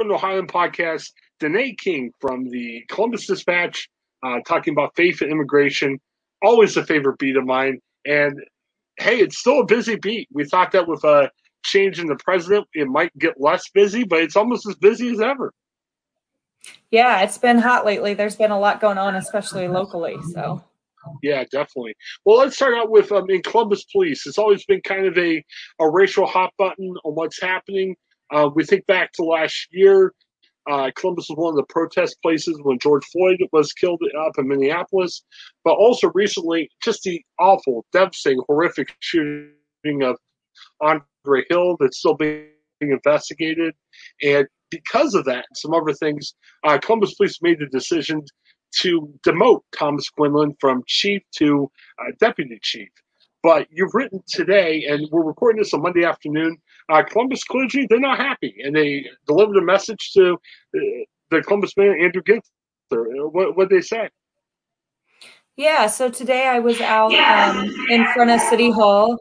An Ohioan podcast, Danae King from the Columbus Dispatch, talking about faith and immigration. Always a favorite beat of mine. And hey, it's still a busy beat. We thought that with a change in the president, it might get less busy, but it's almost as busy as ever. Yeah, it's been hot lately. There's been a lot going on, especially locally. So yeah, definitely. Well, let's start out with in Columbus police. It's always been kind of a racial hot button on what's happening. We think back to last year. Columbus was one of the protest places when George Floyd was killed up in Minneapolis. But also recently, just the awful, devastating, horrific shooting of Andre Hill that's still being investigated. And because of that, some other things, Columbus police made the decision to demote Thomas Quinlan from chief to deputy chief. But you've written today, and we're recording this on Monday afternoon, Columbus clergy, they're not happy, and they delivered a message to the Columbus mayor, Andrew Ginther. What did they say? Yeah, so today I was out in front of City Hall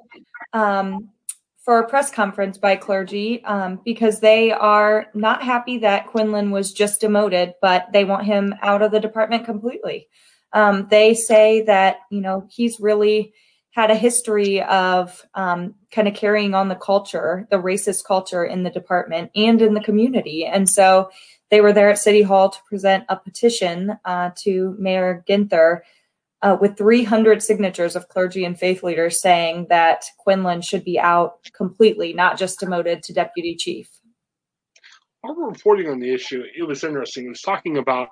for a press conference by clergy because they are not happy that Quinlan was just demoted, but they want him out of the department completely. They say that, you know, he's really had a history of kind of carrying on the culture, the racist culture in the department and in the community. And so they were there at City Hall to present a petition to Mayor Ginther with 300 signatures of clergy and faith leaders saying that Quinlan should be out completely, not just demoted to deputy chief. Our reporting on the issue, it was interesting. It was talking about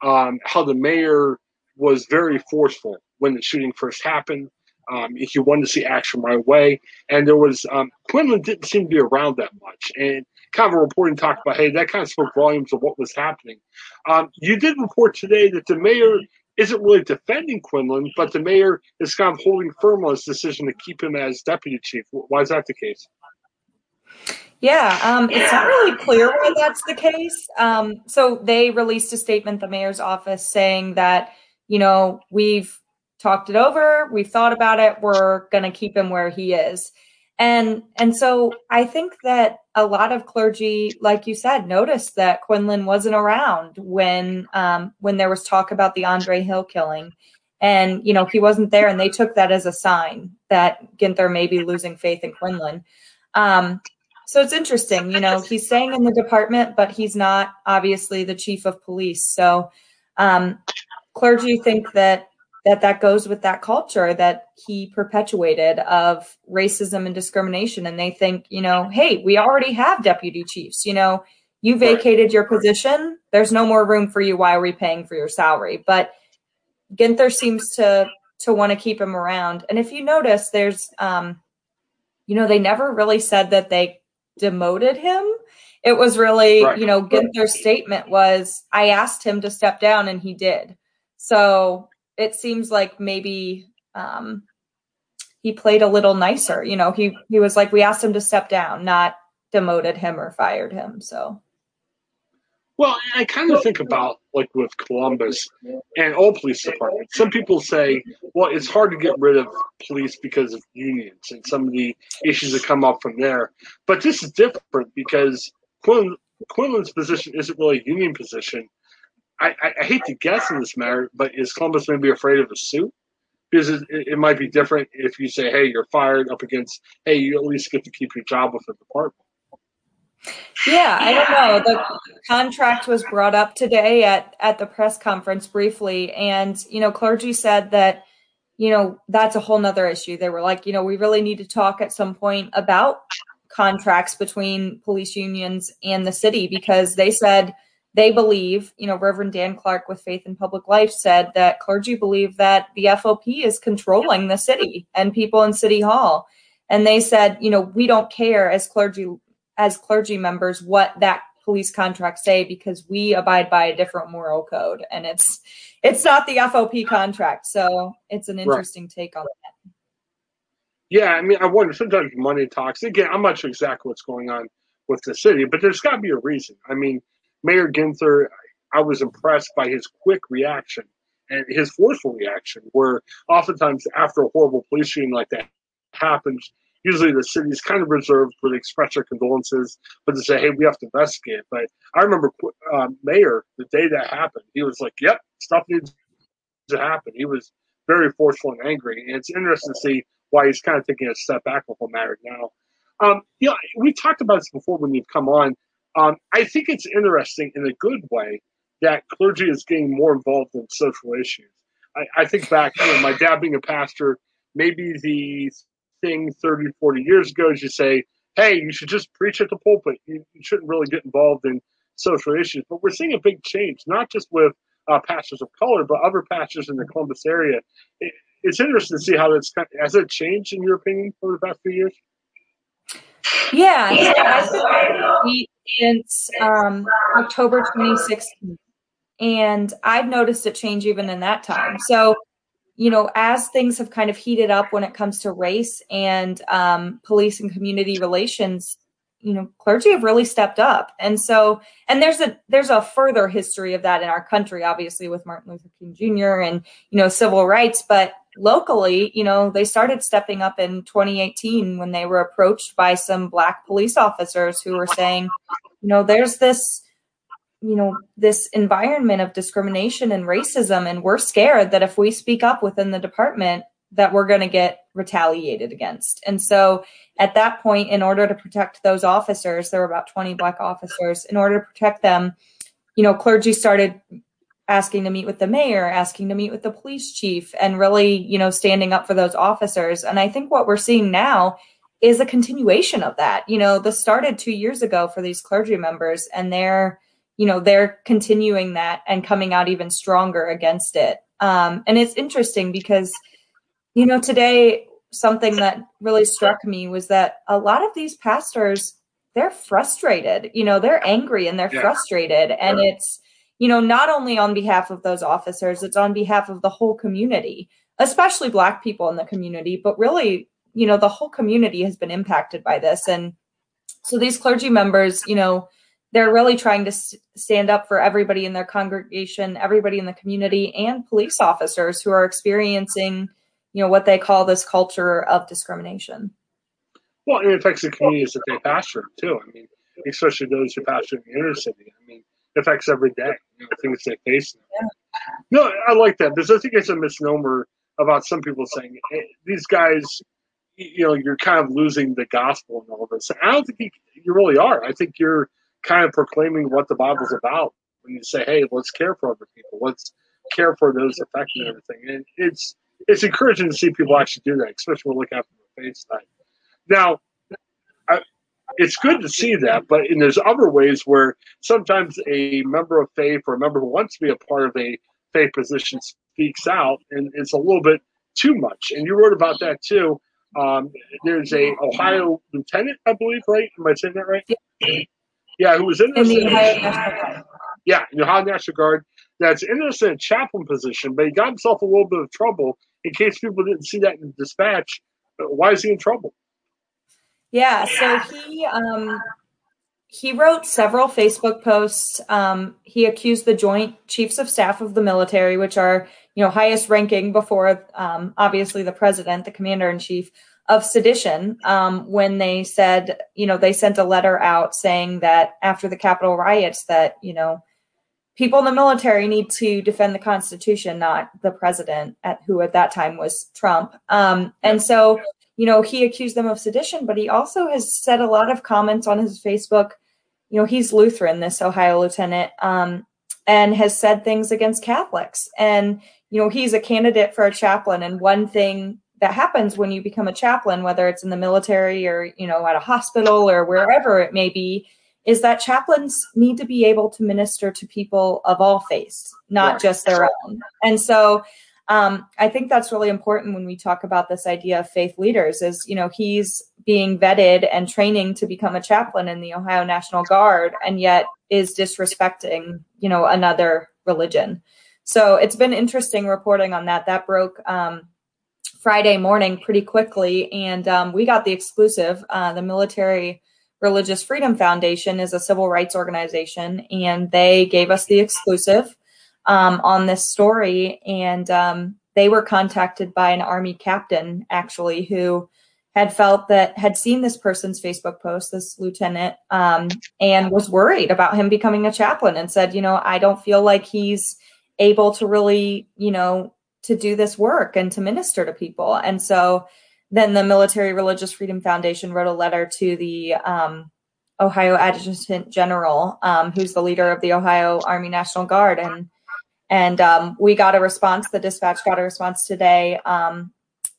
how the mayor was very forceful when the shooting first happened. If you wanted to see action right away, and there was Quinlan didn't seem to be around that much, and kind of a reporting talked about, hey, that kind of spoke volumes of what was happening. You did report today that the mayor isn't really defending Quinlan, but the mayor is kind of holding firm on his decision to keep him as deputy chief. Why is that the case? Yeah, it's not really clear why that's the case. So they released a statement, the mayor's office, saying that, you know, we've talked it over, we've thought about it, we're going to keep him where he is. And so I think that a lot of clergy, like you said, noticed that Quinlan wasn't around when there was talk about the Andre Hill killing. And, you know, he wasn't there, and they took that as a sign that Ginther may be losing faith in Quinlan. So it's interesting, you know, he's staying in the department, but he's not obviously the chief of police. So clergy think that goes with that culture that he perpetuated of racism and discrimination. And they think, you know, hey, we already have deputy chiefs. You know, you vacated your position. There's no more room for you. Why are we paying for your salary? But Ginther seems to want to keep him around. And if you notice, there's, you know, they never really said that they demoted him. It was really, you know, Ginther's statement was, I asked him to step down and he did. So it seems like maybe he played a little nicer. You know, he was like, we asked him to step down, not demoted him or fired him. So, well, I kind of think about like with Columbus and all police departments. Some people say, well, it's hard to get rid of police because of unions and some of the issues that come up from there. But this is different because Quinlan's position isn't really a union position. I hate to guess in this matter, but is Columbus maybe afraid of a suit? Because it might be different if you say, hey, you're fired up against, hey, you at least get to keep your job with the department. Yeah, I don't know. The contract was brought up today at the press conference briefly. And, you know, clergy said that, you know, that's a whole nother issue. They were like, you know, we really need to talk at some point about contracts between police unions and the city, because they said they believe, you know, Reverend Dan Clark with Faith in Public Life said that clergy believe that the FOP is controlling the city and people in City Hall. And they said, you know, we don't care as clergy members what that police contracts say, because we abide by a different moral code, and it's not the FOP contract. So it's an interesting take on that. Yeah, I mean, I wonder, sometimes money talks. Again, I'm not sure exactly what's going on with the city, but there's got to be a reason. I mean, Mayor Ginther, I was impressed by his quick reaction and his forceful reaction, where oftentimes after a horrible police shooting like that happens, usually the city is kind of reserved where they express their condolences, but they say, hey, we have to investigate. But I remember Mayor, the day that happened, he was like, yep, stuff needs to happen. He was very forceful and angry. And it's interesting to see why he's kind of taking a step back with the matter now. You know, we talked about this before when you've come on. I think it's interesting in a good way that clergy is getting more involved in social issues. I think back, you know, my dad being a pastor, maybe the thing 30, 40 years ago is you say, hey, you should just preach at the pulpit. You shouldn't really get involved in social issues. But we're seeing a big change, not just with pastors of color, but other pastors in the Columbus area. It's interesting to see how that's kind of, has it changed, in your opinion, over the past few years? Yeah. I've been since October 2016, and I've noticed a change even in that time. So, you know, as things have kind of heated up when it comes to race and police and community relations, you know, clergy have really stepped up. And so, and there's a further history of that in our country, obviously, with Martin Luther King Jr. and, you know, civil rights. But locally, you know, they started stepping up in 2018 when they were approached by some Black police officers who were saying, you know, there's this, you know, this environment of discrimination and racism, and we're scared that if we speak up within the department, that we're going to get retaliated against. And so at that point, in order to protect those officers, there were about 20 Black officers, in order to protect them, you know, clergy started asking to meet with the mayor, asking to meet with the police chief, and really, you know, standing up for those officers. And I think what we're seeing now is a continuation of that. You know, this started 2 years ago for these clergy members, and they're continuing that and coming out even stronger against it. And it's interesting because, you know, today, something that really struck me was that a lot of these pastors, they're frustrated, you know, they're angry and they're frustrated. And it's, you know, not only on behalf of those officers, it's on behalf of the whole community, especially Black people in the community. But really, you know, the whole community has been impacted by this. And so these clergy members, you know, they're really trying to stand up for everybody in their congregation, everybody in the community, and police officers who are experiencing, you know, what they call this culture of discrimination. Well, and it affects the communities that they pastor too. I mean, especially those who pastor in the inner city. I mean, it affects every day, you know, things they face. Yeah. No, I like that, because I think it's a misnomer about some people saying, hey, these guys, you know, you're kind of losing the gospel and all of this. I don't think you really are. I think you're kind of proclaiming what the Bible's about when you say, hey, let's care for other people. Let's care for those affected and everything. And it's encouraging to see people actually do that, especially when we look out from the faith side. Now, it's good to see that, but there's other ways where sometimes a member of faith or a member who wants to be a part of a faith position speaks out, and it's a little bit too much. And you wrote about that too. There's a Ohio lieutenant, I believe, right? Am I saying that right? Yeah, who was in the Ohio National Guard. Yeah, in the Ohio National Guard. That's interested in a chaplain position, but he got himself a little bit of trouble. In case people didn't see that in the dispatch, why is he in trouble? Yeah, so he wrote several Facebook posts. He accused the Joint Chiefs of Staff of the military, which are, you know, highest ranking before, obviously, the president, the commander-in-chief, of sedition, when they said, you know, they sent a letter out saying that after the Capitol riots that, you know, people in the military need to defend the Constitution, not the president, who at that time was Trump. And so, you know, he accused them of sedition, but he also has said a lot of comments on his Facebook you know, he's Lutheran, this Ohio lieutenant, and has said things against Catholics. And, you know, he's a candidate for a chaplain. And one thing that happens when you become a chaplain, whether it's in the military or, you know, at a hospital or wherever it may be, is that chaplains need to be able to minister to people of all faiths, not just their own. And so I think that's really important when we talk about this idea of faith leaders is, you know, he's being vetted and training to become a chaplain in the Ohio National Guard and yet is disrespecting, you know, another religion. So it's been interesting reporting on that. That broke Friday morning pretty quickly. And we got the exclusive, the Military Religious Freedom Foundation is a civil rights organization, and they gave us the exclusive on this story. And they were contacted by an Army captain, actually, who had felt that had seen this person's Facebook post, this lieutenant, and was worried about him becoming a chaplain and said, you know, I don't feel like he's able to really, you know, to do this work and to minister to people. And so then the Military Religious Freedom Foundation wrote a letter to the Ohio Adjutant General, who's the leader of the Ohio Army National Guard. And we got a response, the dispatch got a response today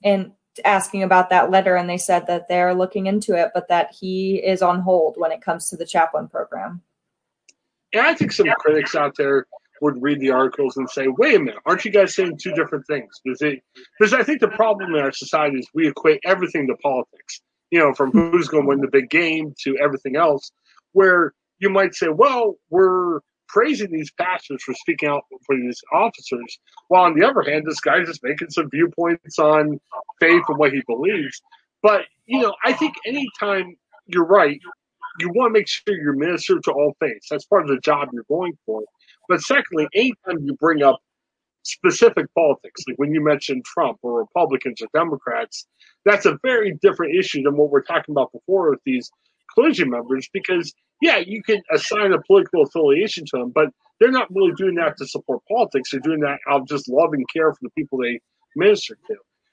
and asking about that letter. And they said that they're looking into it, but that he is on hold when it comes to the chaplain program. And I think some critics out there would read the articles and say, wait a minute, aren't you guys saying two different things? Because I think the problem in our society is we equate everything to politics, you know, from who's going to win the big game to everything else, where you might say, well, we're praising these pastors for speaking out for these officers, while on the other hand, this guy's just making some viewpoints on faith and what he believes. But, you know, I think anytime you're right, you want to make sure you minister to all faiths. That's part of the job you're going for. But secondly, anytime you bring up specific politics, like when you mentioned Trump or Republicans or Democrats, that's a very different issue than what we're talking about before with these clergy members because, yeah, you can assign a political affiliation to them, but they're not really doing that to support politics. They're doing that out of just love and care for the people they minister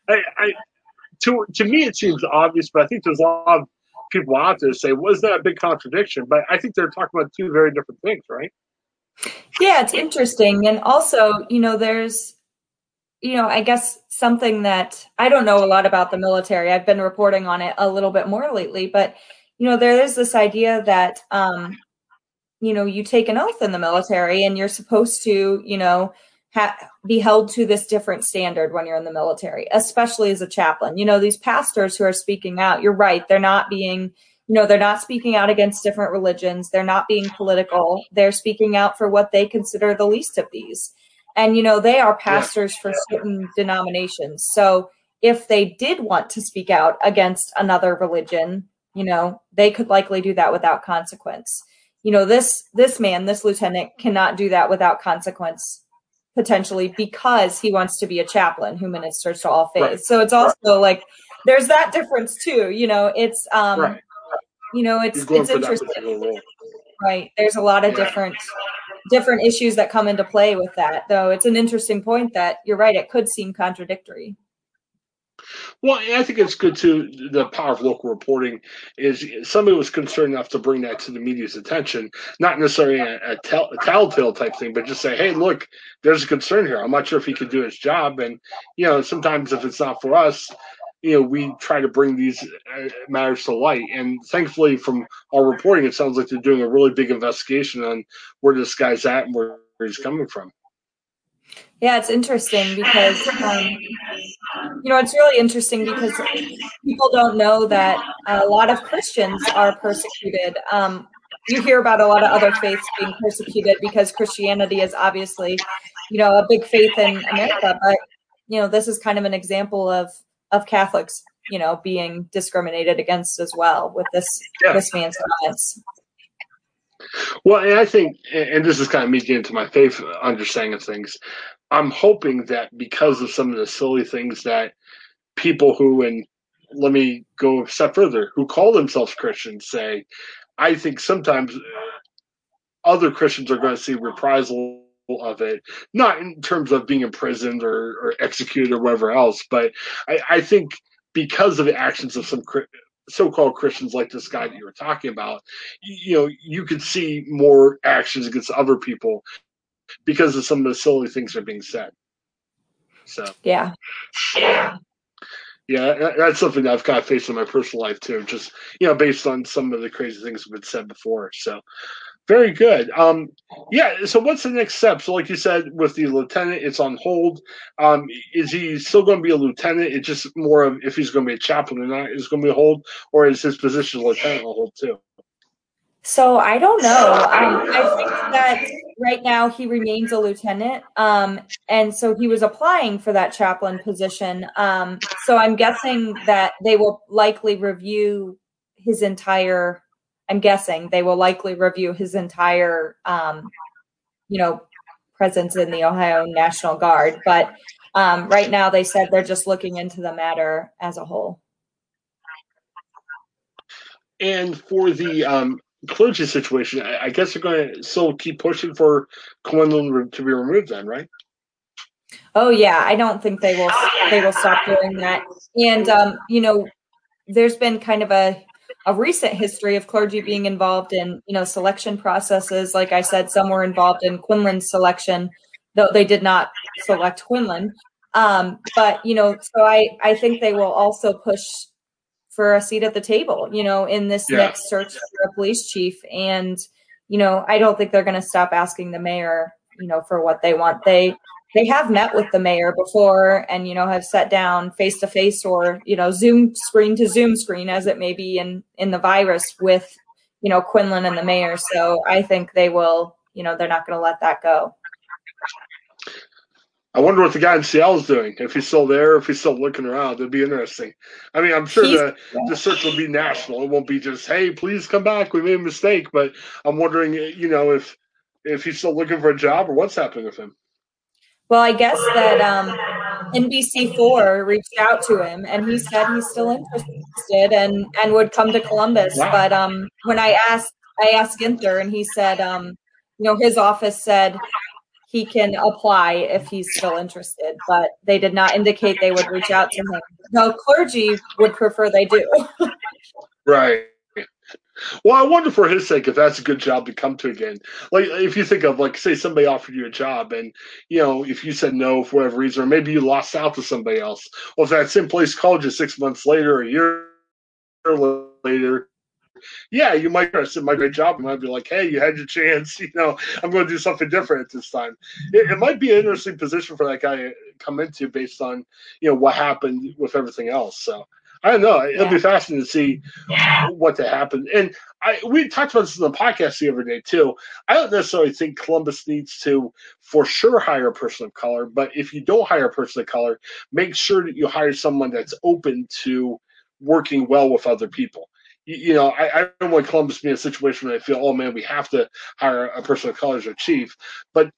to. To me, it seems obvious, but I think there's a lot of people out there say, well, is that a big contradiction? But I think they're talking about two very different things, right? Yeah, it's interesting. And also, you know, there's, you know, I guess something that I don't know a lot about the military. I've been reporting on it a little bit more lately, but, you know, there is this idea that, you know, you take an oath in the military and you're supposed to, you know, be held to this different standard when you're in the military, especially as a chaplain. You know, these pastors who are speaking out, you're right, they're not being, you know, they're not speaking out against different religions. They're not being political. They're speaking out for what they consider the least of these. And, you know, they are pastors for certain denominations. So if they did want to speak out against another religion, you know, they could likely do that without consequence. You know, this man, this lieutenant cannot do that without consequence, potentially because he wants to be a chaplain who ministers to all faiths. Right. So it's also like, there's that difference too. You know, it's, right. You know, it's interesting, right? There's a lot of different issues that come into play with that, though. It's an interesting point that you're right. It could seem contradictory. Well, I think it's good too. The power of local reporting is somebody was concerned enough to bring that to the media's attention, not necessarily a telltale type thing, but just say, hey, look, there's a concern here. I'm not sure if he could do his job. And, you know, sometimes if it's not for us, you know, we try to bring these matters to light. And thankfully, from our reporting, it sounds like they're doing a really big investigation on where this guy's at and where he's coming from. Yeah, it's interesting because, you know, it's really interesting because people don't know that a lot of Christians are persecuted. You hear about a lot of other faiths being persecuted because Christianity is obviously, you know, a big faith in America. But, you know, this is kind of an example of Catholics, you know, being discriminated against as well with this man's comments. Well, and I think, and this is kind of me getting into my faith understanding of things, I'm hoping that because of some of the silly things that people who, and let me go a step further, who call themselves Christians say, I think sometimes other Christians are going to see reprisal of it, not in terms of being imprisoned or executed or whatever else, but I think because of the actions of some so-called Christians like this guy that you were talking about, you could see more actions against other people because of some of the silly things that are being said. So yeah, that's something that I've kind of faced in my personal life too, just based on some of the crazy things that have been said before. So very good. So what's the next step? So like you said, with the lieutenant, it's on hold. Is he still going to be a lieutenant? It's just more of if he's going to be a chaplain or not, is going to be a hold, or is his position lieutenant a hold too? So I don't know. I think that right now he remains a lieutenant. And so he was applying for that chaplain position. So I'm guessing that they will likely review his entire, presence in the Ohio National Guard. But right now they said they're just looking into the matter as a whole. And for the clergy situation, I guess they're going to still keep pushing for Quinlan to be removed then, right? Oh, yeah. I don't think they will stop doing that. And, there's been kind of a recent history of clergy being involved in, selection processes. Like I said, some were involved in Quinlan's selection, though they did not select Quinlan. So I think they will also push for a seat at the table, in this next search for a police chief. And, I don't think they're going to stop asking the mayor, for what they want. They have met with the mayor before and, have sat down face to face or, Zoom screen to Zoom screen as it may be in the virus with, Quinlan and the mayor. So I think they will, they're not going to let that go. I wonder what the guy in Seattle is doing. If he's still there, if he's still looking around, it'd be interesting. I mean, I'm sure the search will be national. It won't be just, hey, please come back. We made a mistake. But I'm wondering, if he's still looking for a job or what's happening with him. Well, I guess that NBC4 reached out to him, and he said he's still interested and would come to Columbus. Wow. But when I asked Ginther, and he said, his office said he can apply if he's still interested, but they did not indicate they would reach out to him. No, clergy would prefer they do. Right. Well, I wonder for his sake if that's a good job to come to again. Like if you think of say somebody offered you a job and, if you said no for whatever reason, or maybe you lost out to somebody else. Well, if that same place called you 6 months later or a year later, yeah, you might be in my great job. You might be like, hey, you had your chance. I'm going to do something different at this time. It might be an interesting position for that guy to come into based on, what happened with everything else. So I don't know. It'll be fascinating to see what that happened. And we talked about this in the podcast the other day, too. I don't necessarily think Columbus needs to for sure hire a person of color. But if you don't hire a person of color, make sure that you hire someone that's open to working well with other people. I don't want Columbus to be in a situation where they feel, oh, man, we have to hire a person of color as our chief. But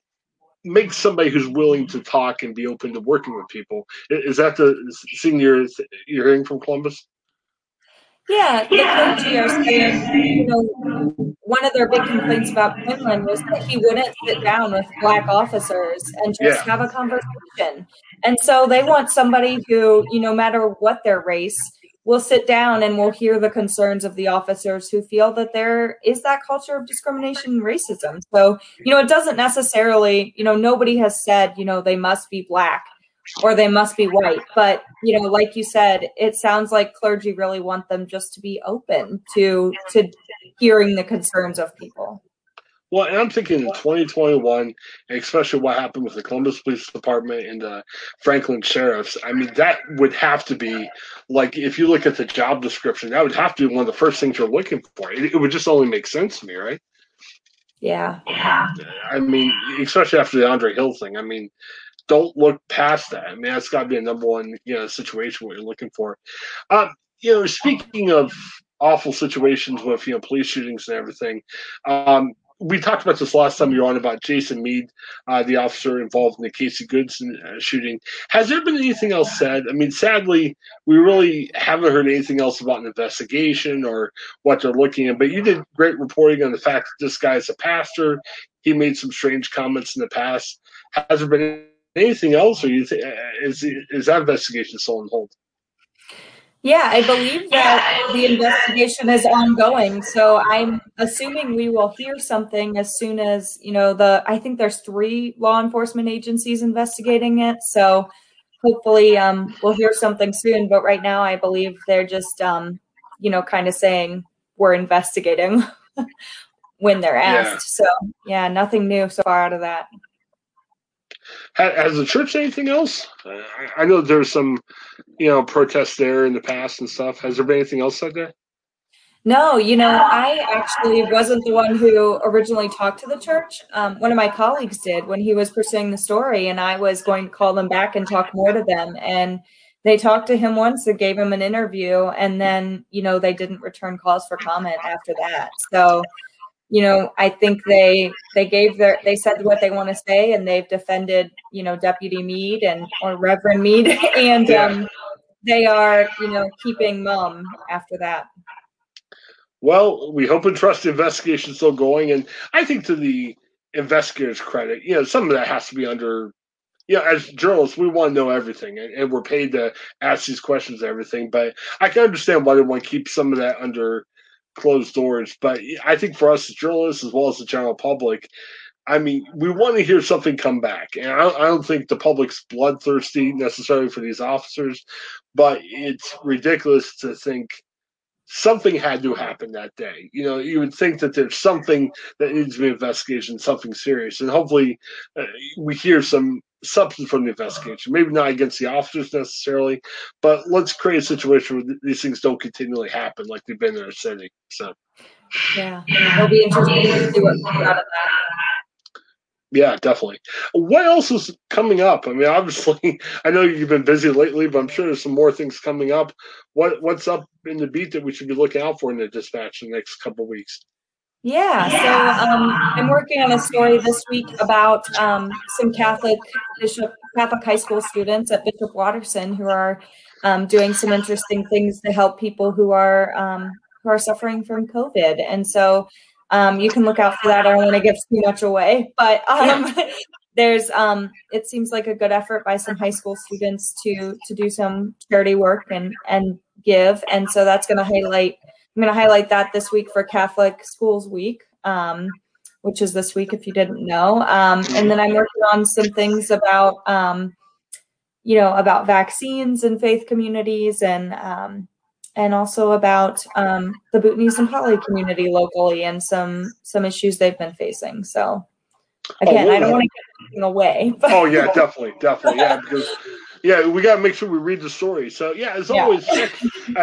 make somebody who's willing to talk and be open to working with people. Is that the senior you're hearing from Columbus? Yeah, the clergy are saying, one of their big complaints about Quinlan was that he wouldn't sit down with black officers and just have a conversation. And so they want somebody who, no matter what their race, we'll sit down and we'll hear the concerns of the officers who feel that there is that culture of discrimination and racism. So, it doesn't necessarily, nobody has said, they must be black or they must be white. But, like you said, it sounds like clergy really want them just to be open to hearing the concerns of people. Well, and I'm thinking in 2021, especially what happened with the Columbus Police Department and the Franklin Sheriffs, I mean, that would have to be, if you look at the job description, that would have to be one of the first things you're looking for. It would just only make sense to me, right? Yeah. I mean, especially after the Andre Hill thing. I mean, don't look past that. I mean, that's got to be a number one, situation what you're looking for. Speaking of awful situations with, police shootings and everything, we talked about this last time you were on about Jason Meade, the officer involved in the Casey Goodson shooting. Has there been anything else said? I mean, sadly, we really haven't heard anything else about an investigation or what they're looking at. But you did great reporting on the fact that this guy's a pastor. He made some strange comments in the past. Has there been anything else? Or is that investigation still on hold? Yeah, I believe that the investigation is ongoing. So I'm assuming we will hear something as soon as, you know, I think there's 3 law enforcement agencies investigating it. So hopefully we'll hear something soon. But right now, I believe they're just, you know, kind of saying we're investigating when they're asked. Yeah. So, yeah, nothing new so far out of that. Has the church anything else? I know there's some, you know, protests there in the past and stuff. Has there been anything else said there? No, you know, I actually wasn't the one who originally talked to the church. One of my colleagues did when he was pursuing the story, and I was going to call them back and talk more to them. And they talked to him once, they gave him an interview, and then, you know, they didn't return calls for comment after that. So, you know, I think they said what they want to say, and they've defended, you know, Deputy Meade or Reverend Meade, and they are, you know, keeping mum after that. Well, we hope and trust the investigation is still going, and I think to the investigators' credit, you know, some of that has to be under, you know, as journalists, we want to know everything, and we're paid to ask these questions, everything. But I can understand why they want to keep some of that under closed doors. But I think for us as journalists, as well as the general public, I mean, we want to hear something come back. And I don't think the public's bloodthirsty necessarily for these officers, but it's ridiculous to think something had to happen that day. You know, you would think that there's something that needs to be investigated, something serious. And hopefully we hear some substance from the investigation. Maybe not against the officers necessarily, but let's create a situation where these things don't continually happen like they've been in our city. So, yeah, it'll be interesting to see what comes out of that. Yeah, definitely. What else is coming up? I mean, obviously, I know you've been busy lately, but I'm sure there's some more things coming up. What's up in the beat that we should be looking out for in the dispatch in the next couple of weeks? Yeah, so I'm working on a story this week about some Catholic high school students at Bishop Watterson who are doing some interesting things to help people who are suffering from COVID. And so you can look out for that. I don't want to give too much away, but there's it seems like a good effort by some high school students to do some charity work and give. And so that's going to highlight. I'm going to highlight that this week for Catholic Schools Week, which is this week if you didn't know. And then I'm working on some things about, you know, about vaccines and faith communities and also about the Bhutanese and Pali community locally and some issues they've been facing. So, again, I don't want to give anything away. But. Oh, yeah, definitely. Yeah, because... Yeah, we got to make sure we read the story. So, yeah, as always, check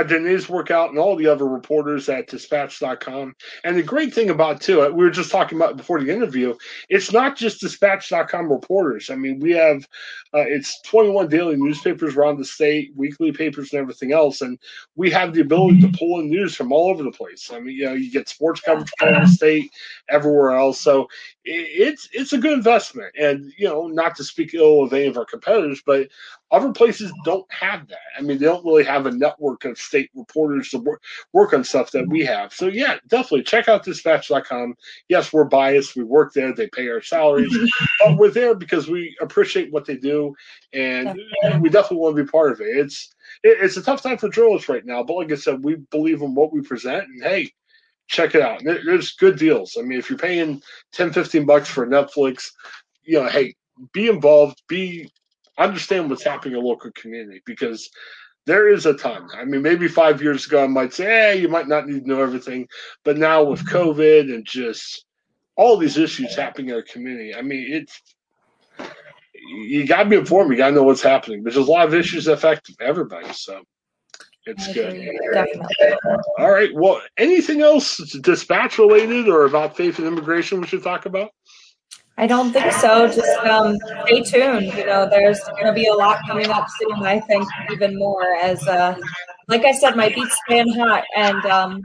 Danae's workout and all the other reporters at Dispatch.com. And the great thing about, too, we were just talking about before the interview, it's not just Dispatch.com reporters. I mean, we have it's 21 daily newspapers around the state, weekly papers and everything else. And we have the ability to pull in news from all over the place. I mean, you know, you get sports coverage from the state, everywhere else. So it's a good investment. And, you know, not to speak ill of any of our competitors, but other places don't have that. I mean, they don't really have a network of state reporters to work on stuff that we have. So, yeah, definitely check out dispatch.com. Yes, we're biased. We work there. They pay our salaries. But we're there because we appreciate what they do, and we definitely want to be part of it. It's a tough time for journalists right now. But like I said, we believe in what we present. And, hey, check it out. There's good deals. I mean, if you're paying $10-15 for Netflix, you know, hey, be involved, understand what's happening in your local community, because there is a ton. I mean, maybe 5 years ago, I might say, hey, you might not need to know everything. But now with COVID and just all these issues happening in our community, I mean, you got to be informed. You got to know what's happening. There's a lot of issues that affect everybody. So it's good. Definitely. All right. Well, anything else dispatch related or about faith and immigration we should talk about? I don't think so. Just stay tuned. You know, there's going to be a lot coming up soon, I think, even more as, like I said, my beat's been hot. And,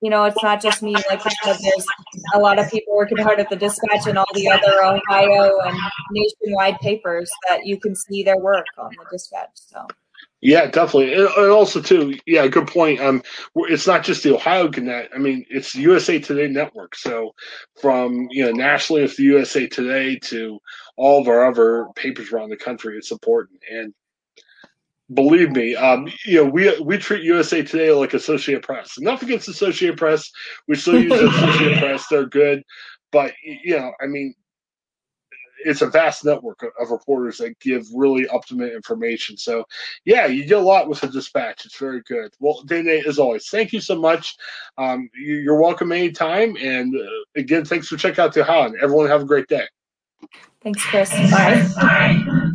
you know, it's not just me. Like I said, there's a lot of people working hard at the Dispatch and all the other Ohio and nationwide papers that you can see their work on the Dispatch. So. Yeah, definitely. And also, too, yeah, good point. It's not just the Ohio Gannett. I mean, it's the USA Today Network. So from, you know, nationally, it's the USA Today to all of our other papers around the country, it's important. And Believe me, we treat USA Today like Associated Press. Enough against Associated Press. We still use Associated Press. They're good. But, it's a vast network of reporters that give really up-to-date information. So, you get a lot with the Dispatch. It's very good. Well, Danae, as always, thank you so much. You're welcome anytime. And, again, thanks for checking out the Ohioan. Everyone have a great day. Thanks, Chris. Bye.